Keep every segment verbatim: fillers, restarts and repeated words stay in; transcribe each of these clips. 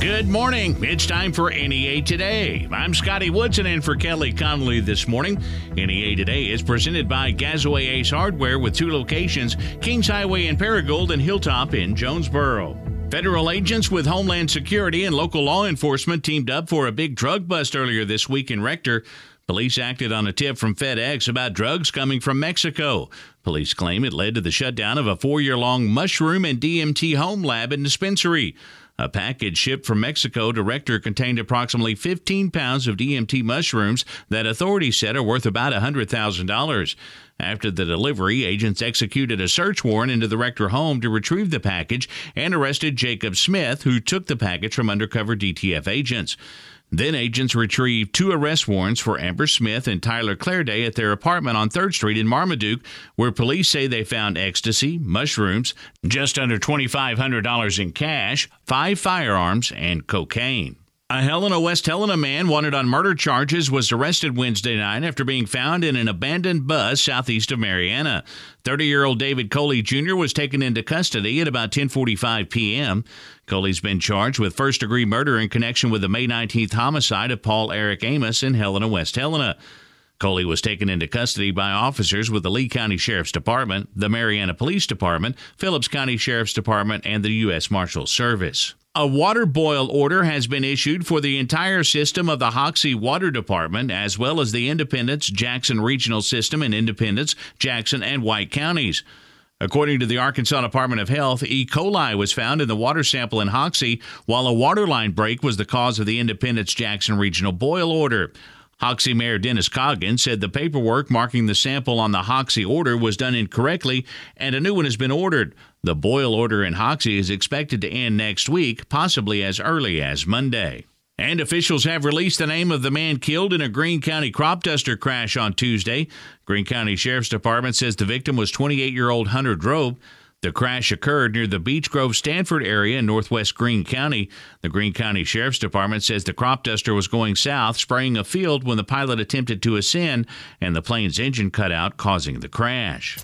Good morning. It's time for N E A Today. I'm Scotty Woodson and for Kelly Connolly this morning. N E A Today is presented by Gazaway Ace Hardware with two locations, Kings Highway in Paragould and Hilltop in Jonesboro. Federal agents with Homeland Security and local law enforcement teamed up for a big drug bust earlier this week in Rector. Police acted on a tip from FedEx about drugs coming from Mexico. Police claim it led to the shutdown of a four-year-long mushroom and D M T home lab and dispensary. A package shipped from Mexico to Rector contained approximately fifteen pounds of D M T mushrooms that authorities said are worth about one hundred thousand dollars. After the delivery, agents executed a search warrant into the Rector home to retrieve the package and arrested Jacob Smith, who took the package from undercover D T F agents. Then agents retrieved two arrest warrants for Amber Smith and Tyler Clardy at their apartment on third street in Marmaduke, where police say they found ecstasy, mushrooms, just under twenty-five hundred dollars in cash, five firearms, and cocaine. A Helena, West Helena man wanted on murder charges was arrested Wednesday night after being found in an abandoned bus southeast of Mariana. thirty-year-old David Coley Junior was taken into custody at about ten forty-five p.m. Coley's been charged with first-degree murder in connection with the May nineteenth homicide of Paul Eric Amos in Helena, West Helena. Coley was taken into custody by officers with the Lee County Sheriff's Department, the Mariana Police Department, Phillips County Sheriff's Department, and the U S Marshals Service. A water boil order has been issued for the entire system of the Hoxie Water Department, as well as the Independence Jackson Regional System in Independence, Jackson, and White counties. According to the Arkansas Department of Health, E. coli was found in the water sample in Hoxie, while a water line break was the cause of the Independence Jackson Regional Boil Order. Hoxie Mayor Dennis Coggin said the paperwork marking the sample on the Hoxie order was done incorrectly and a new one has been ordered. The boil order in Hoxie is expected to end next week, possibly as early as Monday. And officials have released the name of the man killed in a Greene County crop duster crash on Tuesday. Greene County Sheriff's Department says the victim was twenty-eight-year-old Hunter Drobe. The crash occurred near the Beech Grove-Stanford area in northwest Greene County. The Greene County Sheriff's Department says the crop duster was going south, spraying a field when the pilot attempted to ascend, and the plane's engine cut out, causing the crash.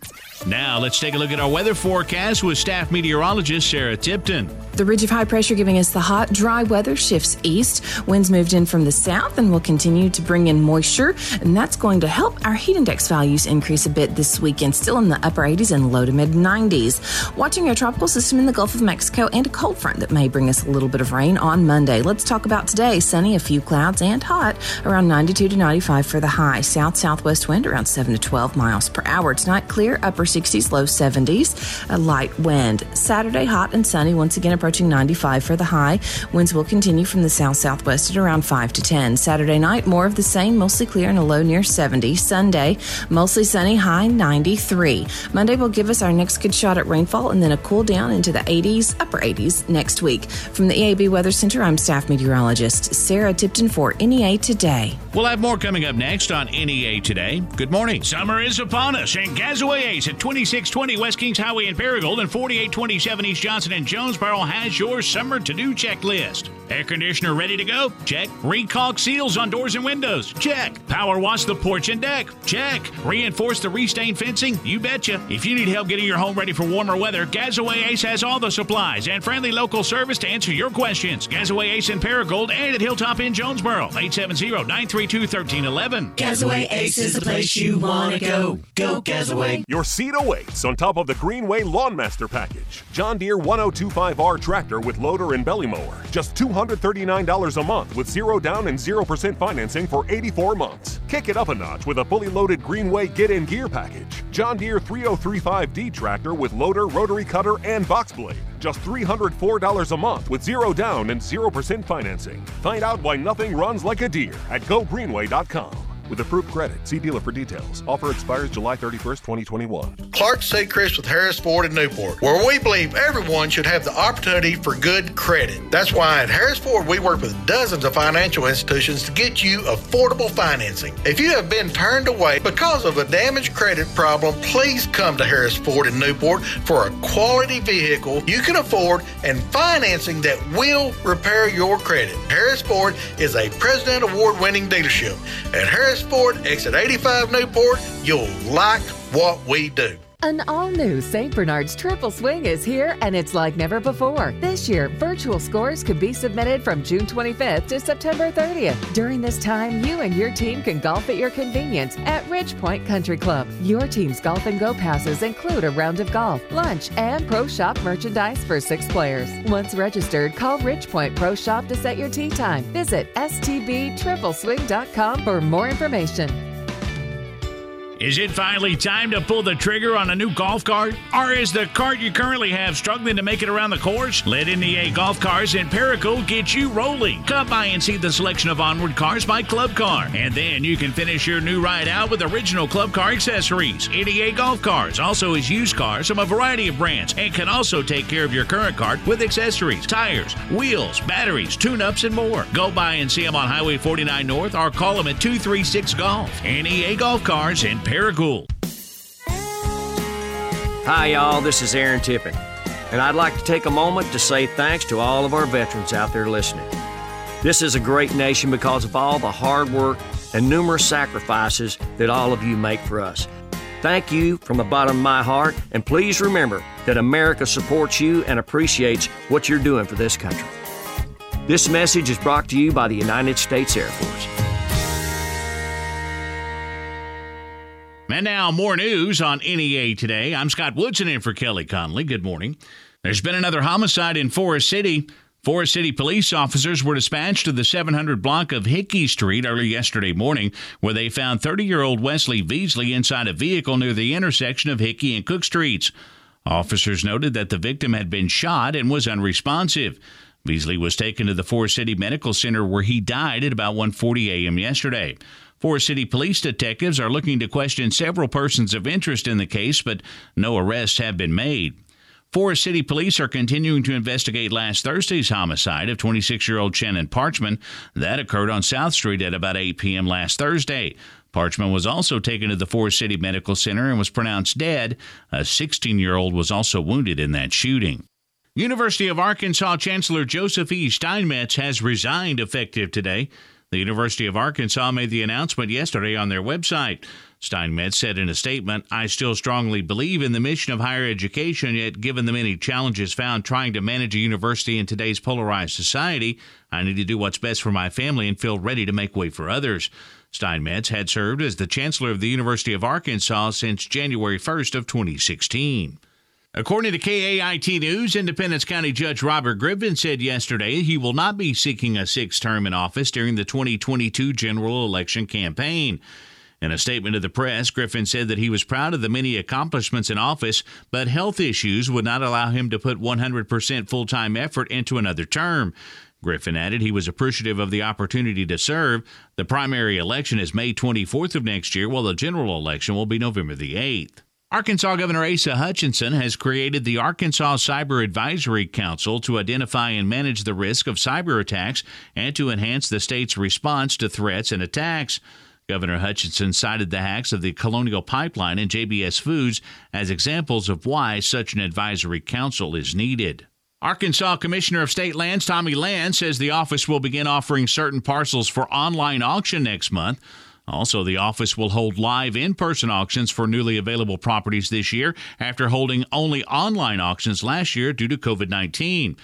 Now let's take a look at our weather forecast with staff meteorologist Sarah Tipton. The ridge of high pressure giving us the hot, dry weather shifts east. Winds moved in from the south and will continue to bring in moisture, and that's going to help our heat index values increase a bit this weekend, still in the upper eighties and low to mid nineties. Watching a tropical system in the Gulf of Mexico and a cold front that may bring us a little bit of rain on Monday. Let's talk about today. Sunny, a few clouds, and hot, around ninety-two to ninety-five for the high. South-southwest wind around seven to twelve miles per hour. Tonight, clear, upper sixties, low seventies, a light wind. Saturday, hot and sunny, once again approaching ninety-five for the high. Winds will continue from the south-southwest at around five to ten. Saturday night, more of the same, mostly clear and a low near seventy. Sunday, mostly sunny, high ninety-three. Monday will give us our next good shot at rainfall and then a cool down into the eighties, upper eighties next week. From the E A B Weather Center, I'm staff meteorologist Sarah Tipton for N E A Today. We'll have more coming up next on N E A Today. Good morning. Summer is upon us, and Gazaway Ace at twenty-six twenty West Kings Highway in Paragould and forty-eight twenty-seven East Johnson in Jonesboro has your summer to-do checklist. Air conditioner ready to go? Check. Re-caulk seals on doors and windows? Check. Power wash the porch and deck? Check. Reinforce the restain fencing? You betcha. If you need help getting your home ready for warm weather, Gazaway Ace has all the supplies and friendly local service to answer your questions. Gazaway Ace in Paragould and at Hilltop in Jonesboro, eight seven zero, nine three two, one three one one. Gazaway Ace is the place you want to go. Go Gazaway. Your seat awaits on top of the Greenway Lawnmaster Package. John Deere ten twenty-five R tractor with loader and belly mower. Just two hundred thirty-nine dollars a month with zero down and zero percent financing for eighty-four months. Kick it up a notch with a fully loaded Greenway Get in Gear Package. John Deere thirty thirty-five D tractor with loader, rotary cutter, and box blade. Just three hundred four dollars a month with zero down and zero percent financing. Find out why nothing runs like a deer at go greenway dot com. With approved credit, see dealer for details. Offer expires July thirty-first, twenty twenty-one. Clark Saint Chris with Harris Ford in Newport, where we believe everyone should have the opportunity for good credit. That's why at Harris Ford we work with dozens of financial institutions to get you affordable financing. If you have been turned away because of a damaged credit problem, please come to Harris Ford in Newport for a quality vehicle you can afford and financing that will repair your credit. Harris Ford is a President Award-winning dealership. At Harris Ford, exit eighty-five Newport, you'll like what we do. An all-new Saint Bernard's Triple Swing is here, and it's like never before. This year, virtual scores can be submitted from June twenty-fifth to September thirtieth. During this time, you and your team can golf at your convenience at Ridge Point Country Club. Your team's golf and go passes include a round of golf, lunch, and pro shop merchandise for six players. Once registered, call Ridge Point Pro Shop to set your tee time. Visit S T B triple swing dot com for more information. Is it finally time to pull the trigger on a new golf cart? Or is the cart you currently have struggling to make it around the course? Let N E A Golf Cars in Perico get you rolling. Come by and see the selection of Onward cars by Club Car. And then you can finish your new ride out with original Club Car accessories. N E A Golf Cars also is used cars from a variety of brands and can also take care of your current cart with accessories, tires, wheels, batteries, tune-ups, and more. Go by and see them on Highway forty-nine North or call them at two three six golf. N E A Golf Cars in Paragould. Hi, y'all. This is Aaron Tippin, and I'd like to take a moment to say thanks to all of our veterans out there listening. This is a great nation because of all the hard work and numerous sacrifices that all of you make for us. Thank you from the bottom of my heart, and please remember that America supports you and appreciates what you're doing for this country. This message is brought to you by the United States Air Force. And now, more news on N E A Today. I'm Scott Woodson in for Kelly Connolly. Good morning. There's been another homicide in Forest City. Forest City police officers were dispatched to the seven hundred block of Hickey Street early yesterday morning, where they found thirty-year-old Wesley Beasley inside a vehicle near the intersection of Hickey and Cook Streets. Officers noted that the victim had been shot and was unresponsive. Beasley was taken to the Forest City Medical Center, where he died at about one forty a.m. yesterday. Forest City police detectives are looking to question several persons of interest in the case, but no arrests have been made. Forest City police are continuing to investigate last Thursday's homicide of twenty-six-year-old Shannon Parchman. That occurred on South Street at about eight p.m. last Thursday. Parchman was also taken to the Forest City Medical Center and was pronounced dead. A sixteen-year-old was also wounded in that shooting. University of Arkansas Chancellor Joseph E. Steinmetz has resigned effective today. The University of Arkansas made the announcement yesterday on their website. Steinmetz said in a statement, "I still strongly believe in the mission of higher education, yet given the many challenges found trying to manage a university in today's polarized society, I need to do what's best for my family and feel ready to make way for others." Steinmetz had served as the chancellor of the University of Arkansas since January first of twenty sixteen. According to K A I T News, Independence County Judge Robert Griffin said yesterday he will not be seeking a sixth term in office during the twenty twenty-two general election campaign. In a statement to the press, Griffin said that he was proud of the many accomplishments in office, but health issues would not allow him to put one hundred percent full-time effort into another term. Griffin added he was appreciative of the opportunity to serve. The primary election is May twenty-fourth of next year, while the general election will be November the eighth. Arkansas Governor Asa Hutchinson has created the Arkansas Cyber Advisory Council to identify and manage the risk of cyber attacks and to enhance the state's response to threats and attacks. Governor Hutchinson cited the hacks of the Colonial Pipeline and J B S Foods as examples of why such an advisory council is needed. Arkansas Commissioner of State Lands Tommy Land says the office will begin offering certain parcels for online auction next month. Also, the office will hold live in-person auctions for newly available properties this year after holding only online auctions last year due to COVID nineteen.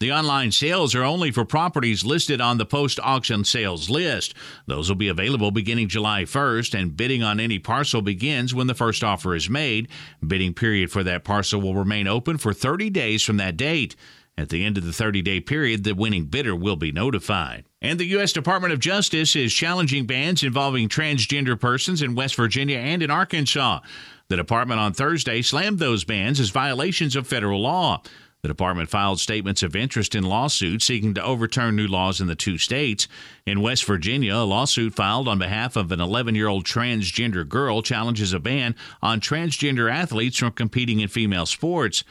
The online sales are only for properties listed on the post-auction sales list. Those will be available beginning July first, and bidding on any parcel begins when the first offer is made. Bidding period for that parcel will remain open for thirty days from that date. At the end of the thirty-day period, the winning bidder will be notified. And the U S Department of Justice is challenging bans involving transgender persons in West Virginia and in Arkansas. The department on Thursday slammed those bans as violations of federal law. The department filed statements of interest in lawsuits seeking to overturn new laws in the two states. In West Virginia, a lawsuit filed on behalf of an eleven-year-old transgender girl challenges a ban on transgender athletes from competing in female sports.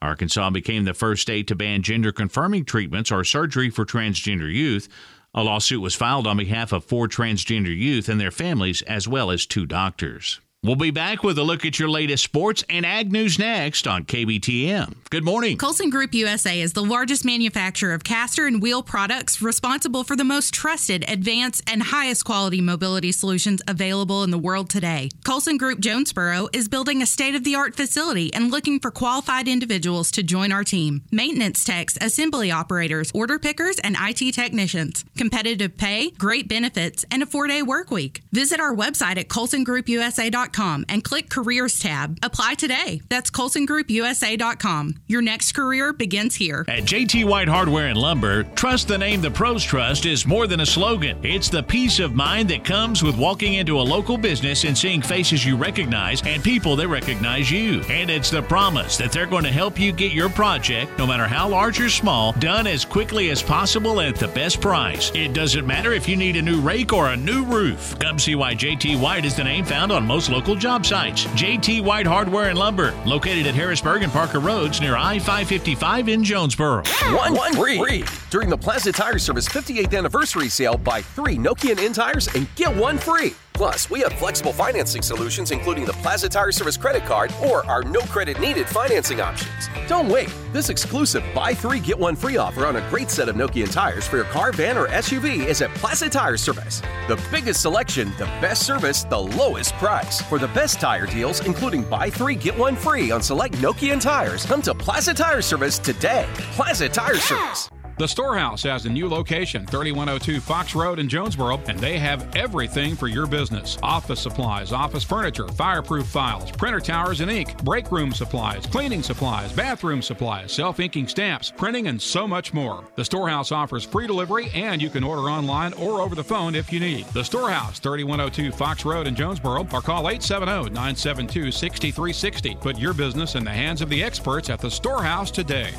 Arkansas became the first state to ban gender-confirming treatments or surgery for transgender youth. A lawsuit was filed on behalf of four transgender youth and their families, as well as two doctors. We'll be back with a look at your latest sports and ag news next on K B T M. Good morning. Colson Group U S A is the largest manufacturer of caster and wheel products, responsible for the most trusted, advanced, and highest quality mobility solutions available in the world today. Colson Group Jonesboro is building a state-of-the-art facility and looking for qualified individuals to join our team. Maintenance techs, assembly operators, order pickers, and I T technicians. Competitive pay, great benefits, and a four-day work week. Visit our website at colson group u s a dot com. And click Careers tab. Apply today. That's colson group u s a dot com. Your next career begins here. At J T White Hardware and Lumber, trust the name the pros trust is more than a slogan. It's the peace of mind that comes with walking into a local business and seeing faces you recognize and people that recognize you. And it's the promise that they're going to help you get your project, no matter how large or small, done as quickly as possible at the best price. It doesn't matter if you need a new rake or a new roof. Come see why J T White is the name found on most local Local job sites. J T White Hardware and Lumber, located at Harrisburg and Parker Roads near I five fifty-five in Jonesboro. One, one free. free. During the Plaza Tire Service fifty-eighth anniversary sale, buy three Nokian end tires and get one free. Plus, we have flexible financing solutions, including the Plaza Tire Service credit card or our no credit needed financing options. Don't wait. This exclusive buy three, get one free offer on a great set of Nokian tires for your car, van, or S U V is at Plaza Tire Service. The biggest selection, the best service, the lowest price. For the best tire deals, including buy three, get one free on select Nokian tires, come to Plaza Tire Service today. Plaza Tire Service. The Storehouse has a new location, thirty-one oh two Fox Road in Jonesboro, and they have everything for your business. Office supplies, office furniture, fireproof files, printer towers and ink, break room supplies, cleaning supplies, bathroom supplies, self-inking stamps, printing, and so much more. The Storehouse offers free delivery, and you can order online or over the phone if you need. The Storehouse, thirty-one oh two Fox Road in Jonesboro, or call eight seven zero, nine seven two, six three six zero. Put your business in the hands of the experts at the Storehouse today.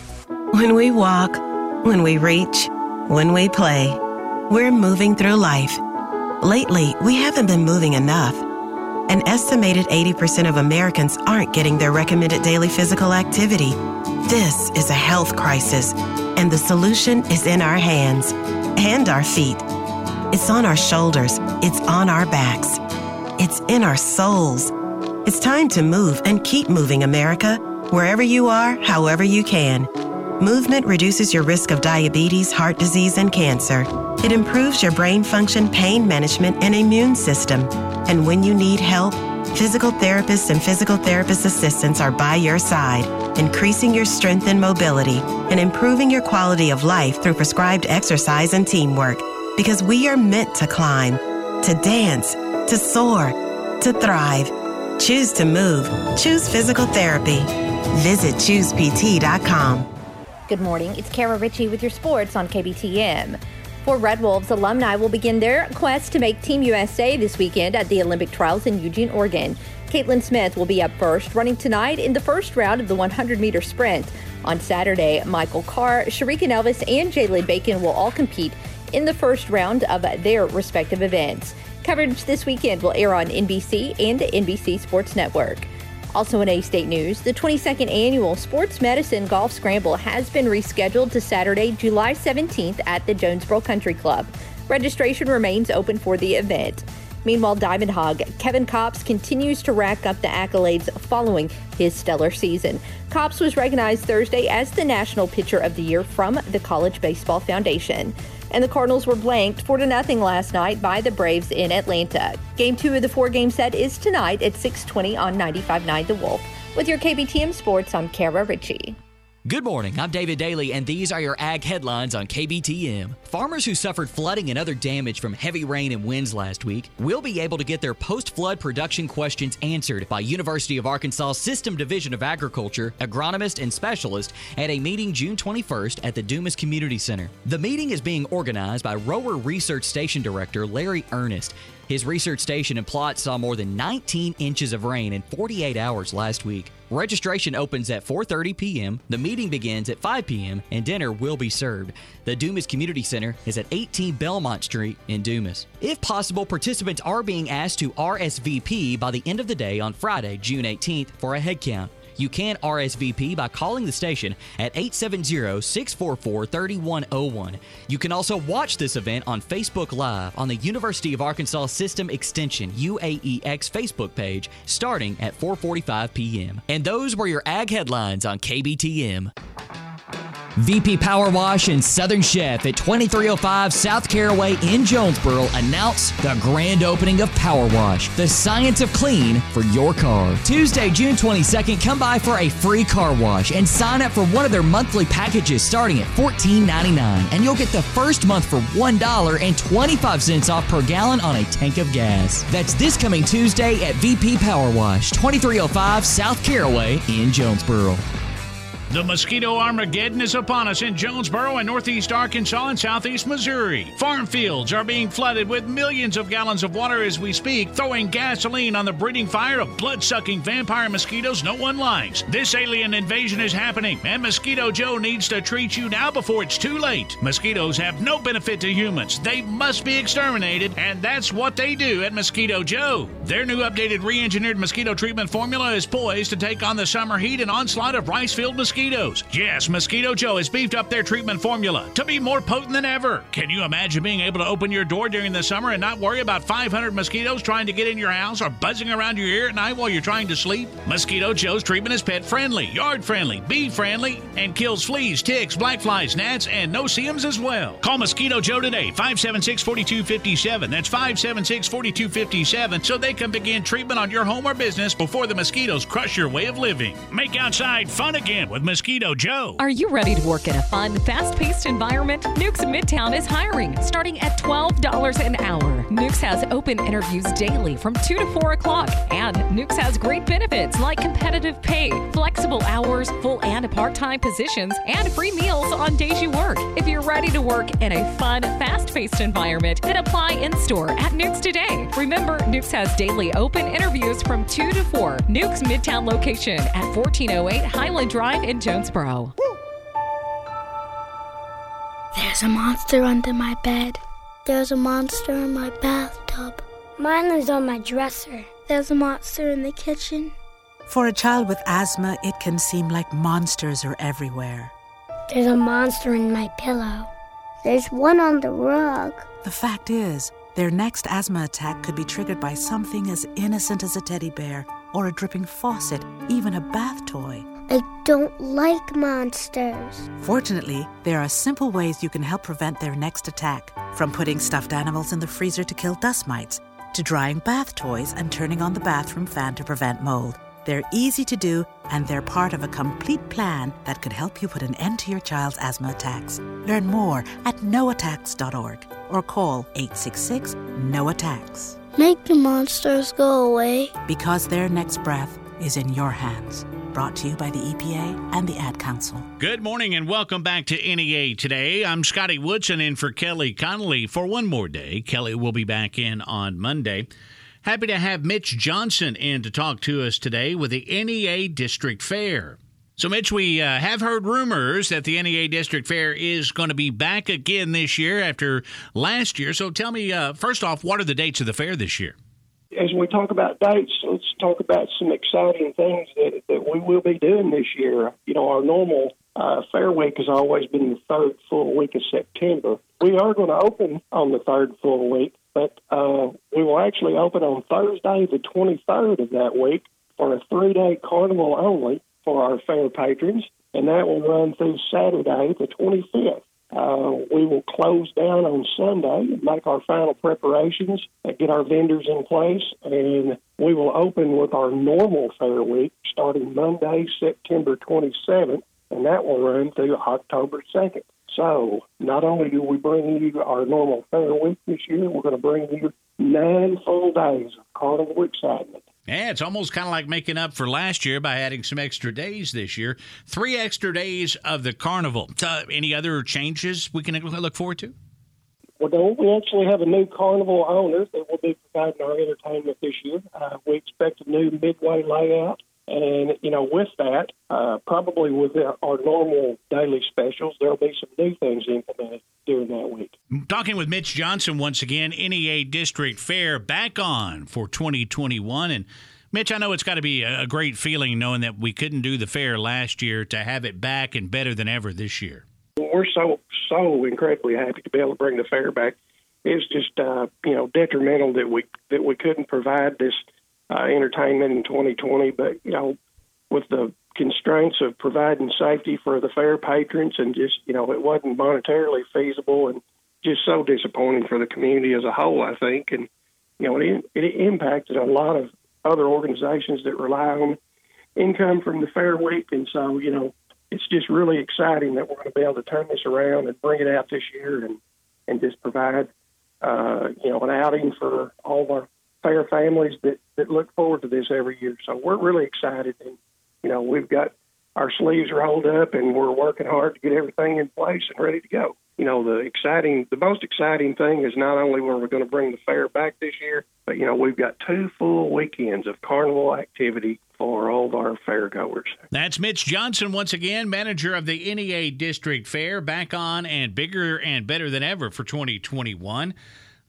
When we walk, when we reach, when we play, we're moving through life. Lately, we haven't been moving enough. An estimated eighty percent of Americans aren't getting their recommended daily physical activity. This is a health crisis, and the solution is in our hands and our feet. It's on our shoulders. It's on our backs. It's in our souls. It's time to move and keep moving, America, wherever you are, however you can. Movement reduces your risk of diabetes, heart disease, and cancer. It improves your brain function, pain management, and immune system. And when you need help, physical therapists and physical therapist assistants are by your side, increasing your strength and mobility, and improving your quality of life through prescribed exercise and teamwork. Because we are meant to climb, to dance, to soar, to thrive. Choose to move. Choose physical therapy. Visit choose p t dot com. Good morning, it's Kara Ritchie with your sports on K B T M. For Red Wolves, alumni will begin their quest to make Team U S A this weekend at the Olympic Trials in Eugene, Oregon. Caitlin Smith will be up first, running tonight in the first round of the one hundred meter sprint. On Saturday, Michael Carr, Sharika Nelvis, and Jalen Bacon will all compete in the first round of their respective events. Coverage this weekend will air on N B C and the N B C Sports Network. Also in A-State news, the twenty-second Annual Sports Medicine Golf Scramble has been rescheduled to Saturday, July seventeenth at the Jonesboro Country Club. Registration remains open for the event. Meanwhile, Diamond Hog Kevin Copps continues to rack up the accolades following his stellar season. Copps was recognized Thursday as the National Pitcher of the Year from the College Baseball Foundation. And the Cardinals were blanked four to nothing last night by the Braves in Atlanta. Game two of the four-game set is tonight at six twenty on ninety-five point nine The Wolf. With your K B T M Sports, I'm Kara Ritchie. Good morning, I'm David Daly, and these are your ag headlines on K B T M. Farmers who suffered flooding and other damage from heavy rain and winds last week will be able to get their post-flood production questions answered by University of Arkansas System Division of Agriculture, agronomist, and specialist at a meeting June twenty-first at the Dumas Community Center. The meeting is being organized by Rower Research Station Director Larry Ernest. His research station and plot saw more than nineteen inches of rain in forty-eight hours last week. Registration opens at four thirty p m, the meeting begins at five p m, and dinner will be served. The Dumas Community Center is at eighteen Belmont Street in Dumas. If possible, participants are being asked to R S V P by the end of the day on Friday, June eighteenth, for a headcount. You can R S V P by calling the station at eight seven zero, six four four, three one zero one. You can also watch this event on Facebook Live on the University of Arkansas System Extension U A E X Facebook page starting at four forty-five p m And those were your Ag headlines on K B T M. V P Power Wash and Southern Chef at twenty-three oh five South Caraway in Jonesboro announce the grand opening of Power Wash, the science of clean for your car. Tuesday, June twenty-second, come by for a free car wash and sign up for one of their monthly packages starting at fourteen ninety-nine, and you'll get the first month for one dollar and twenty-five cents off per gallon on a tank of gas. That's this coming Tuesday at V P Power Wash, twenty-three oh five South Caraway in Jonesboro. The mosquito Armageddon is upon us in Jonesboro and northeast Arkansas and southeast Missouri. Farm fields are being flooded with millions of gallons of water as we speak, throwing gasoline on the breeding fire of blood-sucking vampire mosquitoes no one likes. This alien invasion is happening, and Mosquito Joe needs to treat you now before it's too late. Mosquitoes have no benefit to humans. They must be exterminated, and that's what they do at Mosquito Joe. Their new updated re-engineered mosquito treatment formula is poised to take on the summer heat and onslaught of rice-field mosquitoes. Mosquitoes. Yes, Mosquito Joe has beefed up their treatment formula to be more potent than ever. Can you imagine being able to open your door during the summer and not worry about five hundred mosquitoes trying to get in your house or buzzing around your ear at night while you're trying to sleep? Mosquito Joe's treatment is pet-friendly, yard-friendly, bee-friendly, and kills fleas, ticks, black flies, gnats, and no-see-ums as well. Call Mosquito Joe today, five seven six, four two five seven. That's five seven six, four two five seven, so they can begin treatment on your home or business before the mosquitoes crush your way of living. Make outside fun again with Mosquito Joe. Are you ready to work in a fun, fast-paced environment? Nuke's Midtown is hiring, starting at twelve dollars an hour. Nuke's has open interviews daily from two to four o'clock, and Nuke's has great benefits like competitive pay, flexible hours, full and part-time positions, and free meals on days you work. If you're ready to work in a fun, fast-paced environment, then apply in-store at Nuke's today. Remember, Nuke's has daily open interviews from two to four. Nuke's Midtown location at fourteen oh eight Highland Drive in Jonesboro. Woo. There's a monster under my bed. There's a monster in my bathtub. Mine is on my dresser. There's a monster in the kitchen. For a child with asthma, it can seem like monsters are everywhere. There's a monster in my pillow. There's one on the rug. The fact is, their next asthma attack could be triggered by something as innocent as a teddy bear or a dripping faucet, even a bath toy. I don't like monsters. Fortunately, there are simple ways you can help prevent their next attack, from putting stuffed animals in the freezer to kill dust mites, to drying bath toys and turning on the bathroom fan to prevent mold. They're easy to do, and they're part of a complete plan that could help you put an end to your child's asthma attacks. Learn more at no attacks dot org or call eight six six, N O attacks. Make the monsters go away. Because their next breath is in your hands. Brought to you by the E P A and the Ad Council. Good morning and welcome back to N E A Today. I'm Scotty Woodson in for Kelly Connolly for one more day. Kelly will be back in on Monday. Happy to have Mitch Johnson in to talk to us today with the N E A District Fair. So, Mitch, we uh, have heard rumors that the N E A District Fair is going to be back again this year after last year. So tell me, uh, first off, what are the dates of the fair this year? As we talk about dates, let's talk about some exciting things that, that we will be doing this year. You know, our normal uh, fair week has always been the third full week of September. We are going to open on the third full week, but uh, we will actually open on Thursday, the twenty-third of that week, for a three-day carnival only for our fair patrons, and that will run through Saturday, the twenty-fifth. Uh, we will close down on Sunday and make our final preparations, uh, get our vendors in place, and we will open with our normal fair week starting Monday, September twenty-seventh, and that will run through October second. So not only do we bring you our normal fair week this year, we're going to bring you nine full days of carnival excitement. Yeah, it's almost kind of like making up for last year by adding some extra days this year. Three extra days of the carnival. Uh, any other changes we can look forward to? Well, no, we actually have a new carnival owner that will be providing our entertainment this year. Uh, we expect a new midway layout. And, you know, with that, uh, probably with our normal daily specials, there'll be some new things implemented during that week. Talking with Mitch Johnson once again, N E A District Fair back on for twenty twenty-one. And Mitch, I know it's got to be a great feeling knowing that we couldn't do the fair last year to have it back and better than ever this year. We're so, so incredibly happy to be able to bring the fair back. It's just, uh, you know, detrimental that we that we couldn't provide this uh, entertainment in twenty twenty. But, you know, with the constraints of providing safety for the fair patrons and just, you know, it wasn't monetarily feasible and just so disappointing for the community as a whole, I think. And, you know, it, it impacted a lot of other organizations that rely on income from the fair week. And so, you know, it's just really exciting that we're going to be able to turn this around and bring it out this year and, and just provide, uh, you know, an outing for all of our fair families that, that look forward to this every year. So we're really excited. And, you know, we've got our sleeves rolled up and we're working hard to get everything in place and ready to go. You know, the exciting, the most exciting thing is not only where we're going to bring the fair back this year, but, you know, we've got two full weekends of carnival activity for all of our fairgoers. That's Mitch Johnson once again, manager of the N E A District Fair, back on and bigger and better than ever for twenty twenty-one.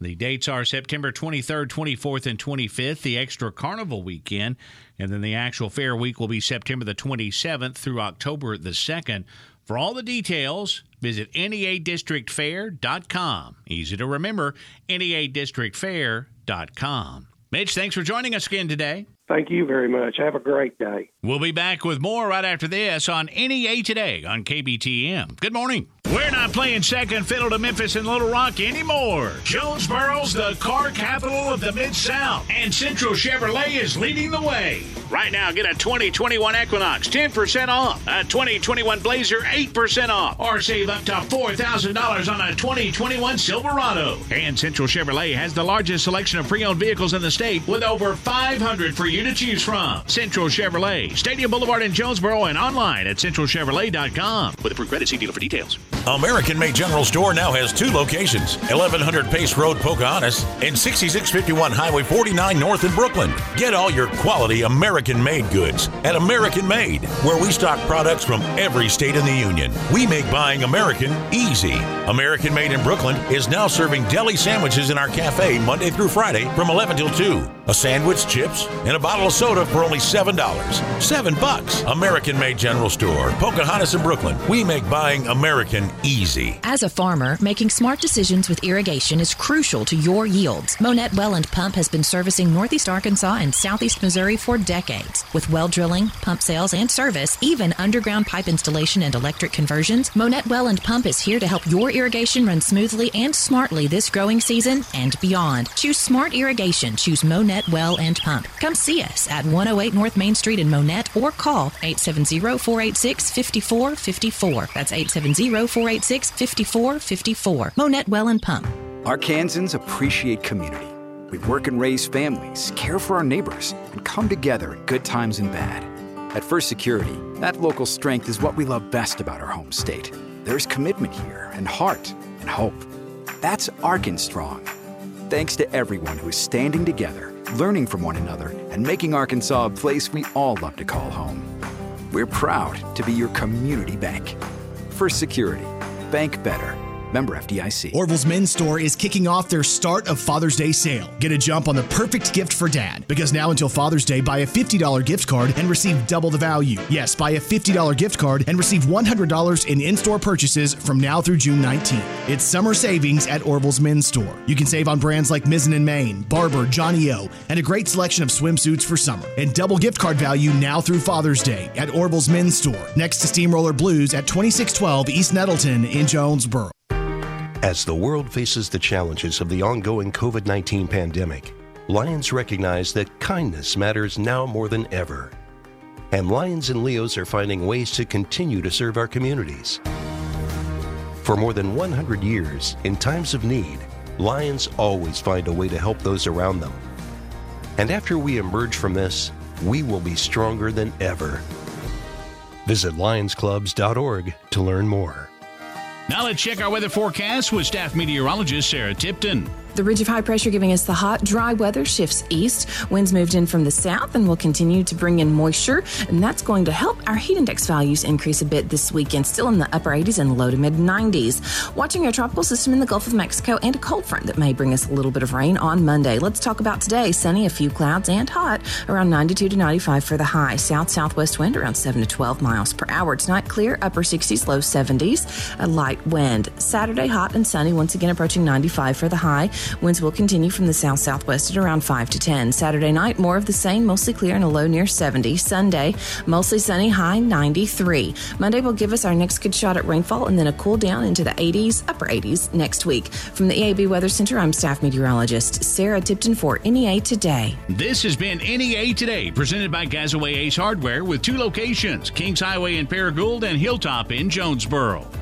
The dates are September twenty-third, twenty-fourth, and twenty-fifth, the extra carnival weekend, and then the actual fair week will be September the twenty-seventh through October the second. For all the details, visit N E A district fair dot com. Easy to remember, N E A district fair dot com. Mitch, thanks for joining us again today. Thank you very much. Have a great day. We'll be back with more right after this on N E A Today on K B T M. Good morning. We're not playing second fiddle to Memphis and Little Rock anymore. Jonesboro's the car capital of the Mid-South, and Central Chevrolet is leading the way. Right now, get a twenty twenty-one Equinox ten percent off, a twenty twenty-one Blazer eight percent off, or save up to four thousand dollars on a twenty twenty-one Silverado. And Central Chevrolet has the largest selection of pre-owned vehicles in the state with over five hundred for you to choose from. Central Chevrolet, Stadium Boulevard in Jonesboro, and online at central chevrolet dot com. With approved credit, see dealer for details. American Made General Store now has two locations, eleven hundred Pace Road, Pocahontas, and sixty-six fifty-one Highway forty-nine North in Brooklyn. Get all your quality American-made goods at American Made, where we stock products from every state in the union. We make buying American easy. American Made in Brooklyn is now serving deli sandwiches in our cafe Monday through Friday from eleven till two. A sandwich, chips, and a bottle of soda for only seven dollars. Seven bucks. American Made General Store, Pocahontas in Brooklyn. We make buying American easy. As a farmer, making smart decisions with irrigation is crucial to your yields. Monette Well and Pump has been servicing Northeast Arkansas and Southeast Missouri for decades. With well drilling, pump sales, and service, even underground pipe installation and electric conversions, Monette Well and Pump is here to help your irrigation run smoothly and smartly this growing season and beyond. Choose smart irrigation. Choose Monette Well and Pump. Come see us at one oh eight North Main Street in Monette or call eight seven zero, four eight six, five four five four. That's eight seven zero, four eight six, five four five four. Monette Well and Pump. Arkansans appreciate community. We work and raise families, care for our neighbors, and come together at good times and bad. At First Security, that local strength is what we love best about our home state. There's commitment here and heart and hope. That's Arkansas Strong. Thanks to everyone who is standing together, learning from one another, and making Arkansas a place we all love to call home. We're proud to be your community bank. First Security. Bank better. Member F D I C. Orville's Men's Store is kicking off their Start of Father's Day sale. Get a jump on the perfect gift for Dad. Because now until Father's Day, buy a fifty dollars gift card and receive double the value. Yes, buy a fifty dollars gift card and receive one hundred dollars in in-store purchases from now through June nineteenth. It's summer savings at Orville's Men's Store. You can save on brands like Mizzen and Main, Barber, Johnny O, and a great selection of swimsuits for summer. And double gift card value now through Father's Day at Orville's Men's Store, next to Steamroller Blues at twenty-six twelve East Nettleton in Jonesboro. As the world faces the challenges of the ongoing covid nineteen pandemic, Lions recognize that kindness matters now more than ever. And Lions and Leos are finding ways to continue to serve our communities. For more than one hundred years, in times of need, Lions always find a way to help those around them. And after we emerge from this, we will be stronger than ever. Visit lions clubs dot org to learn more. Now let's check our weather forecast with staff meteorologist Sarah Tipton. The ridge of high pressure giving us the hot, dry weather shifts east. Winds moved in from the south and will continue to bring in moisture, and that's going to help our heat index values increase a bit this weekend, still in the upper eighties and low to mid nineties. Watching a tropical system in the Gulf of Mexico and a cold front that may bring us a little bit of rain on Monday. Let's talk about today. Sunny, a few clouds, and hot, around ninety-two to ninety-five for the high. South-southwest wind around seven to twelve miles per hour. Tonight clear, upper sixties, low seventies, a light wind. Saturday hot and sunny, once again approaching ninety-five for the high. Winds will continue from the south-southwest at around five to ten. Saturday night, more of the same, mostly clear and a low near seventy. Sunday, mostly sunny, high ninety-three. Monday will give us our next good shot at rainfall and then a cool down into the eighties, upper eighties next week. From the E A B Weather Center, I'm staff meteorologist Sarah Tipton for N E A Today. This has been N E A Today, presented by Gazaway Ace Hardware with two locations, Kings Highway in Paragould and Hilltop in Jonesboro.